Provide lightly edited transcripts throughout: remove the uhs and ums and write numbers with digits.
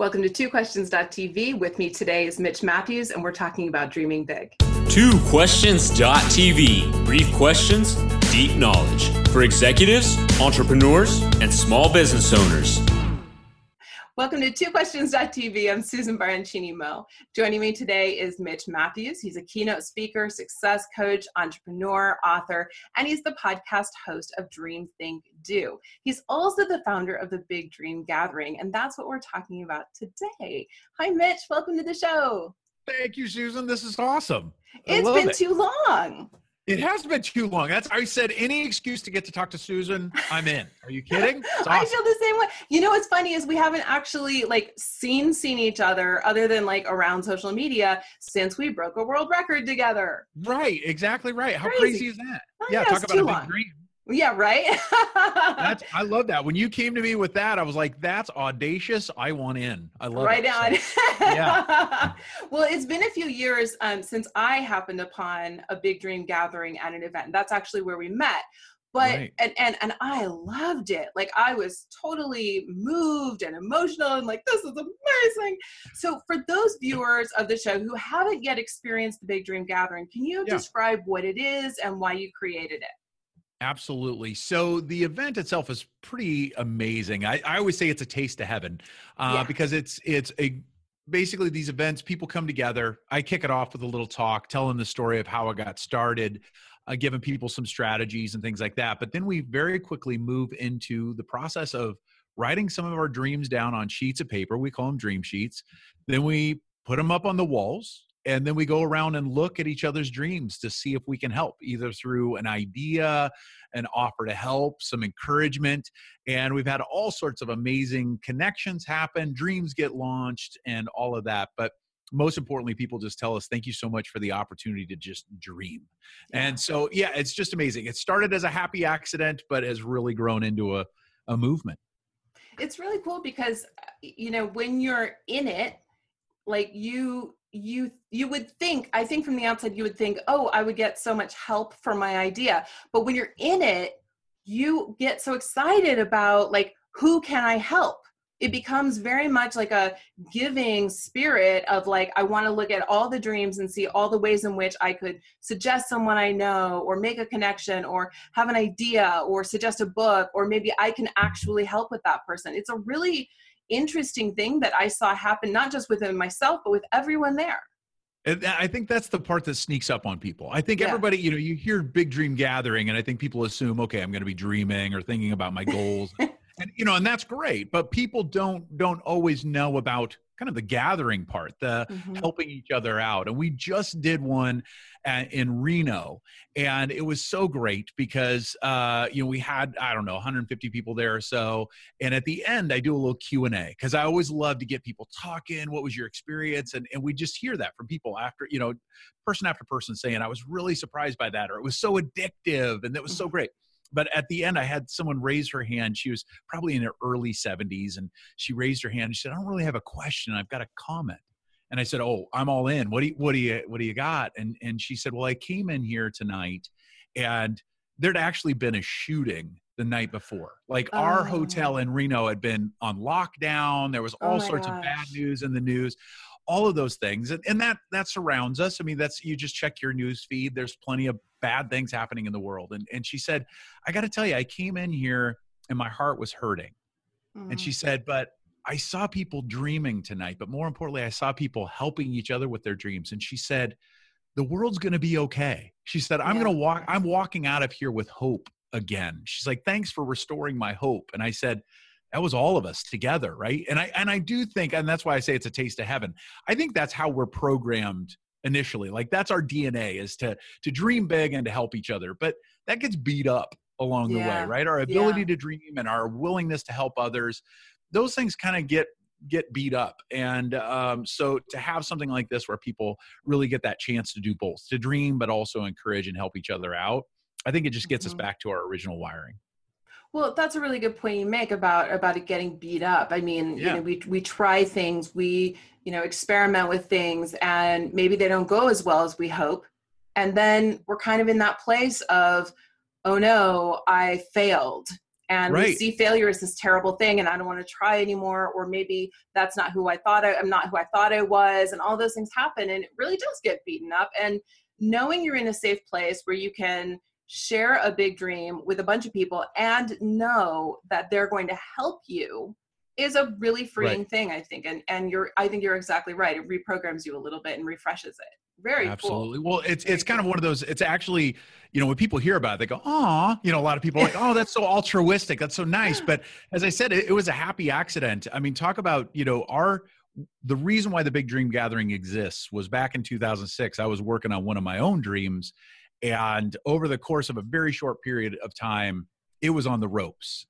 Welcome to TwoQuestions.tv. With me today is Mitch Matthews, and we're talking about dreaming big. TwoQuestions.tv. Brief questions, deep knowledge for executives, entrepreneurs, and small business owners. Welcome to TwoQuestions.tv. I'm Susan Baranchini-Mo. Joining me today is Mitch Matthews. He's a keynote speaker, success coach, entrepreneur, author, and he's the podcast host of Dream Think Do. He's also the founder of the Big Dream Gathering, and that's what we're talking about today. Hi, Mitch. Welcome to the show. Thank you, Susan. This is awesome. It's been too long. It has been too long. I said any excuse to get to talk to Susan, I'm in. Are you kidding? Awesome. I feel the same way. You know, what's funny is we haven't actually seen each other than around social media since we broke a world record together. Right. Exactly right. How crazy is that? Yeah. Talk about a big dream. Yeah, right? I love that. When you came to me with that, I was like, that's audacious. I want in. I love it. Right on. So, yeah. Well, it's been a few years since I happened upon a Big Dream Gathering at an event. That's actually where we met. But right. and I loved it. I was totally moved and emotional and this is amazing. So for those viewers of the show who haven't yet experienced the Big Dream Gathering, can you describe what it is and why you created it? Absolutely. So the event itself is pretty amazing. I always say it's a taste of heaven because it's basically these events, people come together. I kick it off with a little talk, telling the story of how I got started, giving people some strategies and things like that. But then we very quickly move into the process of writing some of our dreams down on sheets of paper. We call them dream sheets. Then we put them up on the walls. And then we go around and look at each other's dreams to see if we can help, either through an idea, an offer to help, some encouragement. And we've had all sorts of amazing connections happen, dreams get launched, and all of that. But most importantly, people just tell us, thank you so much for the opportunity to just dream. And so, it's just amazing. It started as a happy accident, but has really grown into a movement. It's really cool because, when you're in it, you would think, I think from the outside, you would think, oh, I would get so much help for my idea. But when you're in it, you get so excited about who can I help? It becomes very much a giving spirit of I want to look at all the dreams and see all the ways in which I could suggest someone I know or make a connection or have an idea or suggest a book, or maybe I can actually help with that person. It's a really interesting thing that I saw happen, not just within myself, but with everyone there. And I think that's the part that sneaks up on people. I think everybody, you hear Big Dream Gathering, and I think people assume, okay, I'm going to be dreaming or thinking about my goals. And that's great, but people don't always know about kind of the gathering part, the helping each other out. And we just did one in Reno, and it was so great because, we had, 150 people there or so. And at the end, I do a little Q&A because I always love to get people talking. What was your experience? And we just hear that from people after, person after person saying, I was really surprised by that, or it was so addictive and that was so great. But at the end, I had someone raise her hand. She was probably in her early 70s, and she raised her hand and she said, I don't really have a question. I've got a comment. And I said, oh, I'm all in. What do you got? And she said, well, I came in here tonight and there'd actually been a shooting the night before. Our hotel in Reno had been on lockdown. There was all sorts of bad news in the news, all of those things. And that surrounds us. I mean, you just check your news feed. There's plenty of bad things happening in the world. And she said, I got to tell you, I came in here and my heart was hurting. Mm-hmm. And she said, but I saw people dreaming tonight, but more importantly, I saw people helping each other with their dreams. And she said, the world's going to be okay. She said, I'm going to I'm walking out of here with hope again. She's like, thanks for restoring my hope. And I said, that was all of us together, right? And I do think, and that's why I say it's a taste of heaven. I think that's how we're programmed initially. That's our DNA, is to dream big and to help each other. But that gets beat up along the way, right? Our ability to dream and our willingness to help others, those things kind of get beat up. And so to have something like this where people really get that chance to do both, to dream, but also encourage and help each other out, I think it just gets us back to our original wiring. Well, that's a really good point you make about it getting beat up. I mean, we try things, we, experiment with things, and maybe they don't go as well as we hope. And then we're kind of in that place of, oh no, I failed. And we see failure as this terrible thing, and I don't want to try anymore, or maybe that's not who I thought I'm not who I thought I was, and all those things happen, and it really does get beaten up. And knowing you're in a safe place where you can share a big dream with a bunch of people and know that they're going to help you is a really freeing thing, I think. And I think you're exactly right. It reprograms you a little bit and refreshes it. Very absolutely. Cool. Well, it's kind of one of those, it's actually, you know, when people hear about it, they go, "Aw," you know, a lot of people are like, "Oh, that's so altruistic. That's so nice." But as I said, it was a happy accident. I mean, talk about, you know, the reason why the Big Dream Gathering exists was back in 2006, I was working on one of my own dreams. And over the course of a very short period of time, it was on the ropes.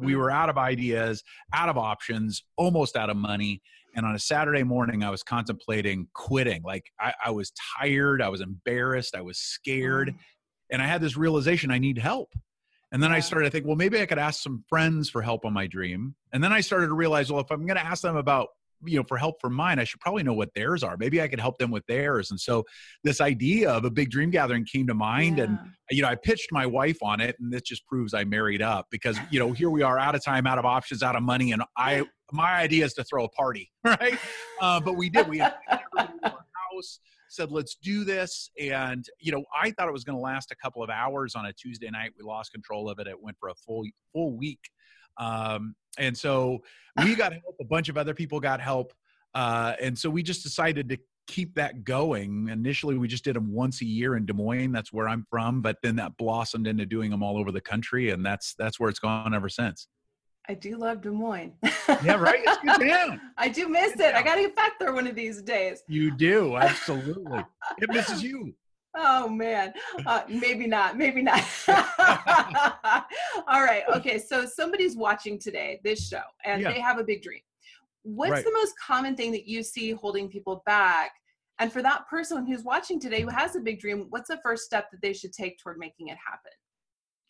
We were out of ideas, out of options, almost out of money. And on a Saturday morning, I was contemplating quitting. Like I was tired, I was embarrassed, I was scared. And I had this realization, I need help. And then I started to think, well, maybe I could ask some friends for help on my dream. And then I started to realize, well, if I'm going to ask them about, you know, for help for mine, I should probably know what theirs are. Maybe I could help them with theirs. And so this idea of a big dream gathering came to mind. Yeah. And, you know, I pitched my wife on it, and this just proves I married up because, you know, here we are out of time, out of options, out of money. And my idea is to throw a party, right? But we did, we had everybody in our house, said, let's do this. And, you know, I thought it was going to last a couple of hours on a Tuesday night. We lost control of it. It went for a full week. And so we got help, a bunch of other people got help. And so we just decided to keep that going. Initially, we just did them once a year in Des Moines. That's where I'm from. But then that blossomed into doing them all over the country. And that's where it's gone ever since. I do love Des Moines. Yeah, right? It's good town. I do miss it. I got to get back there one of these days. You do. Absolutely. It misses you. Oh man, maybe not. All right. Okay. So somebody's watching today, this show, and they have a big dream. What's the most common thing that you see holding people back? And for that person who's watching today, who has a big dream, what's the first step that they should take toward making it happen?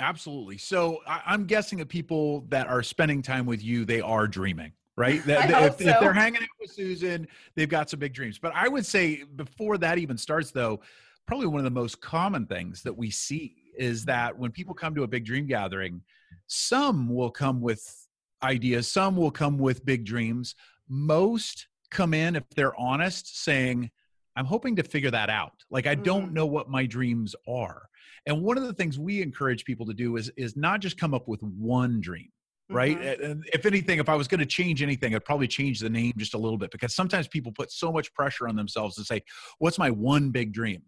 Absolutely. So I'm guessing that people that are spending time with you, they are dreaming. Right? If they're hanging out with Susan, they've got some big dreams. But I would say before that even starts though, probably one of the most common things that we see is that when people come to a big dream gathering, some will come with ideas, some will come with big dreams. Most come in, if they're honest, saying, I'm hoping to figure that out. Like, I don't know what my dreams are. And one of the things we encourage people to do is not just come up with one dream. Right? And if anything, if I was going to change anything, I'd probably change the name just a little bit because sometimes people put so much pressure on themselves and say, what's my one big dream?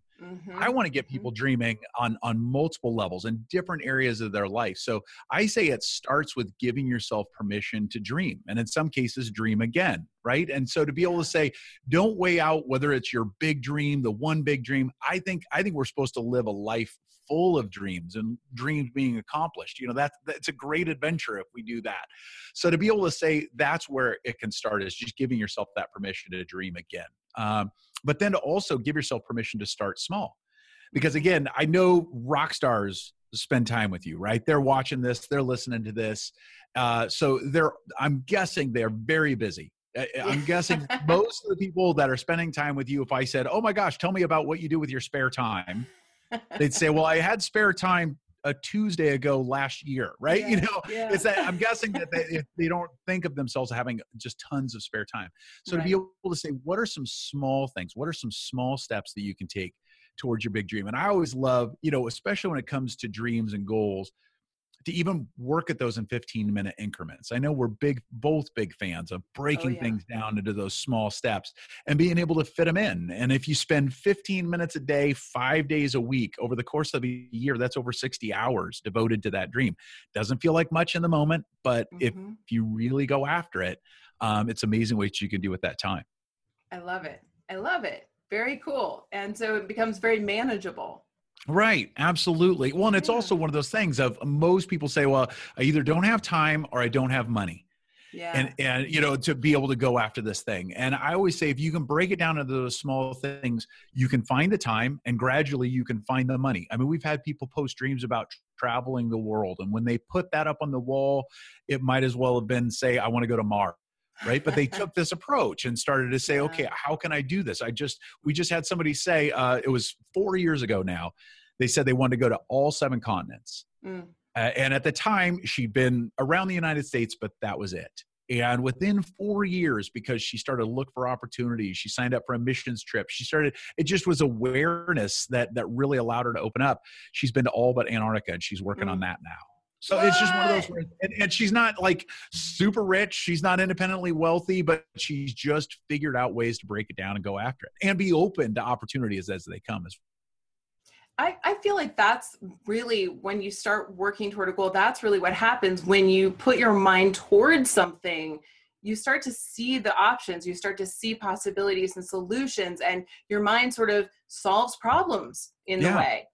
I want to get people dreaming on multiple levels in different areas of their life. So I say it starts with giving yourself permission to dream. And in some cases, dream again, right? And so to be able to say, don't weigh out whether it's your big dream, the one big dream. I think we're supposed to live a life full of dreams and dreams being accomplished. You know, that's a great adventure if we do that. So to be able to say that's where it can start is just giving yourself that permission to dream again. But then to also give yourself permission to start small. Because again, I know rock stars spend time with you, right? They're watching this, they're listening to this. I'm guessing they're very busy. I'm guessing most of the people that are spending time with you, if I said, oh my gosh, tell me about what you do with your spare time. They'd say, well, I had spare time a Tuesday ago last year, right? Yeah, you know, it's that I'm guessing that they don't think of themselves having just tons of spare time. So to be able to say, what are some small things? What are some small steps that you can take towards your big dream? And I always love, you know, especially when it comes to dreams and goals, to even work at those in 15-minute increments. I know we're both big fans of breaking things down into those small steps and being able to fit them in. And if you spend 15 minutes a day, 5 days a week, over the course of a year, that's over 60 hours devoted to that dream. Doesn't feel like much in the moment, but if you really go after it, it's amazing what you can do with that time. I love it. Very cool. And so it becomes very manageable. Right. Absolutely. Well, and it's also one of those things of most people say, well, I either don't have time or I don't have money. Yeah. And, you know, to be able to go after this thing. And I always say, if you can break it down into those small things, you can find the time and gradually you can find the money. I mean, we've had people post dreams about traveling the world. And when they put that up on the wall, it might as well have been, say, I want to go to Mars. Right. But they took this approach and started to say, okay, how can I do this? We just had somebody say, it was 4 years ago now. They said they wanted to go to all 7 continents. And at the time, she'd been around the United States, but that was it. And within 4 years, because she started to look for opportunities, she signed up for a missions trip. She started, it just was awareness that really allowed her to open up. She's been to all but Antarctica, and she's working on that now. So it's just one of those where, and she's not like super rich. She's not independently wealthy, but she's just figured out ways to break it down and go after it and be open to opportunities as they come. I feel like that's really, when you start working toward a goal, that's really what happens when you put your mind towards something. You start to see the options, you start to see possibilities and solutions, and your mind sort of solves problems in the way.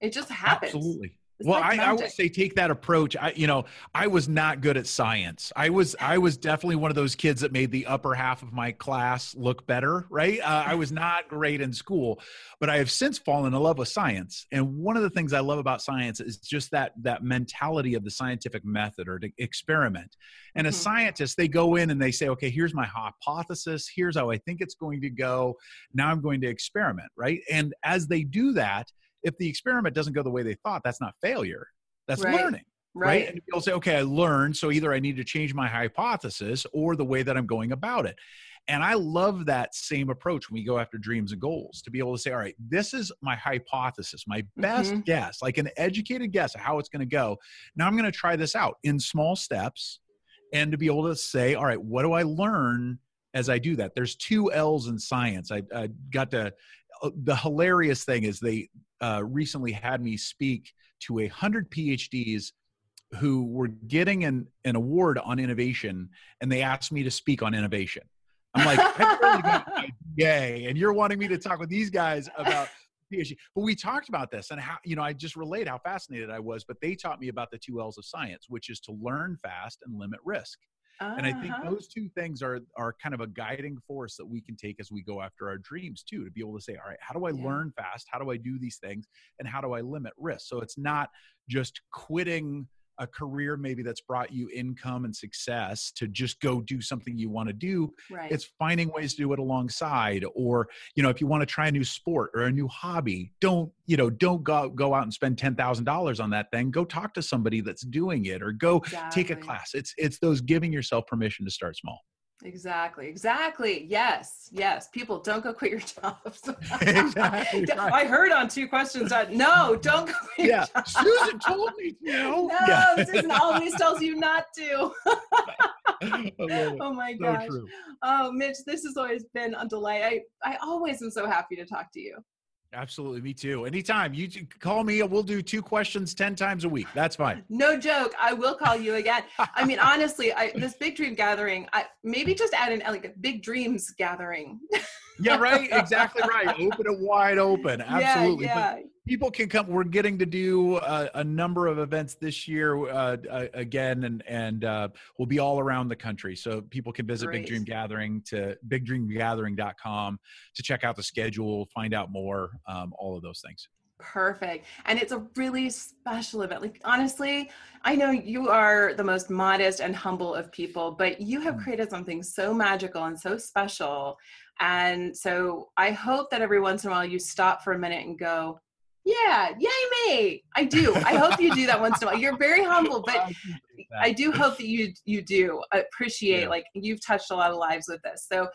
It just happens. Absolutely. Well, I would say take that approach. I was not good at science. I was definitely one of those kids that made the upper half of my class look better, right? I was not great in school, but I have since fallen in love with science. And one of the things I love about science is just that mentality of the scientific method or to experiment. And as scientists, they go in and they say, okay, here's my hypothesis. Here's how I think it's going to go. Now I'm going to experiment, right? And as they do that, if the experiment doesn't go the way they thought, that's not failure. That's learning, right? And you'll say, okay, I learned. So either I need to change my hypothesis or the way that I'm going about it. And I love that same approach when we go after dreams and goals, to be able to say, all right, this is my hypothesis, my best guess, like an educated guess of how it's going to go. Now I'm going to try this out in small steps, and to be able to say, all right, what do I learn as I do that? There's two L's in science. I got to, the hilarious thing is they recently had me speak to 100 PhDs who were getting an award on innovation, and they asked me to speak on innovation. I'm like, I've barely got an idea, and you're wanting me to talk with these guys about PhD. But we talked about this, and how, I just relayed how fascinated I was, but they taught me about the two L's of science, which is to learn fast and limit risk. And I think those two things are kind of a guiding force that we can take as we go after our dreams too, to be able to say, all right, how do I learn fast? How do I do these things? And how do I limit risk? So it's not just quitting a career maybe that's brought you income and success to just go do something you want to do. Right. It's finding ways to do it alongside, or, if you want to try a new sport or a new hobby, don't go out and spend $10,000 on that thing. Go talk to somebody that's doing it, or go take a class. It's those giving yourself permission to start small. Exactly. Yes. People, don't go quit your jobs. Exactly, right. I heard on Two Questions that no, don't go quit your jobs. Susan told me to. No, Susan always tells you not to. Oh my gosh. So oh, Mitch, this has always been a delight. I always am so happy to talk to you. Absolutely. Me too. Anytime you call me, we'll do two questions 10 times a week. That's fine. No joke. I will call you again. I mean, honestly, this Big Dream Gathering, maybe just add a Big Dreams Gathering. Yeah, right. Exactly right. Open it wide open. Absolutely. Yeah. People can come. We're getting to do a number of events this year again, and we'll be all around the country. So people can visit Big Dream Gathering to bigdreamgathering.com to check out the schedule, find out more, all of those things. Perfect. And it's a really special event. Like, honestly, I know you are the most modest and humble of people, but you have created something so magical and so special. And so I hope that every once in a while you stop for a minute and go, yeah, yay me. I do. I hope you do that once in a while. You're very humble, but I do hope that you do appreciate, like, you've touched a lot of lives with this. So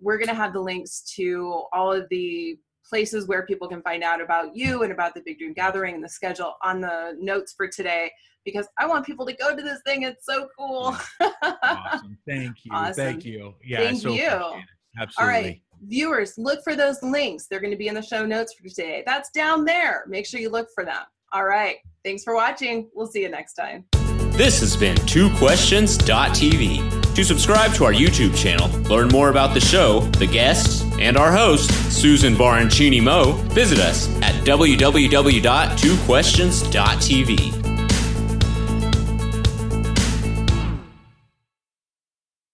we're going to have the links to all of the places where people can find out about you and about the Big Dream Gathering and the schedule on the notes for today, because I want people to go to this thing. It's so cool. Awesome. Thank you. Awesome. Thank you. Yeah, thank you. Absolutely. All right, viewers, look for those links. They're going to be in the show notes for today. That's down there. Make sure you look for them. All right. Thanks for watching. We'll see you next time. This has been TwoQuestions.tv. To subscribe to our YouTube channel, learn more about the show, the guests, and our host, Susan Baranchini-Mo, visit us at www.twoquestions.tv.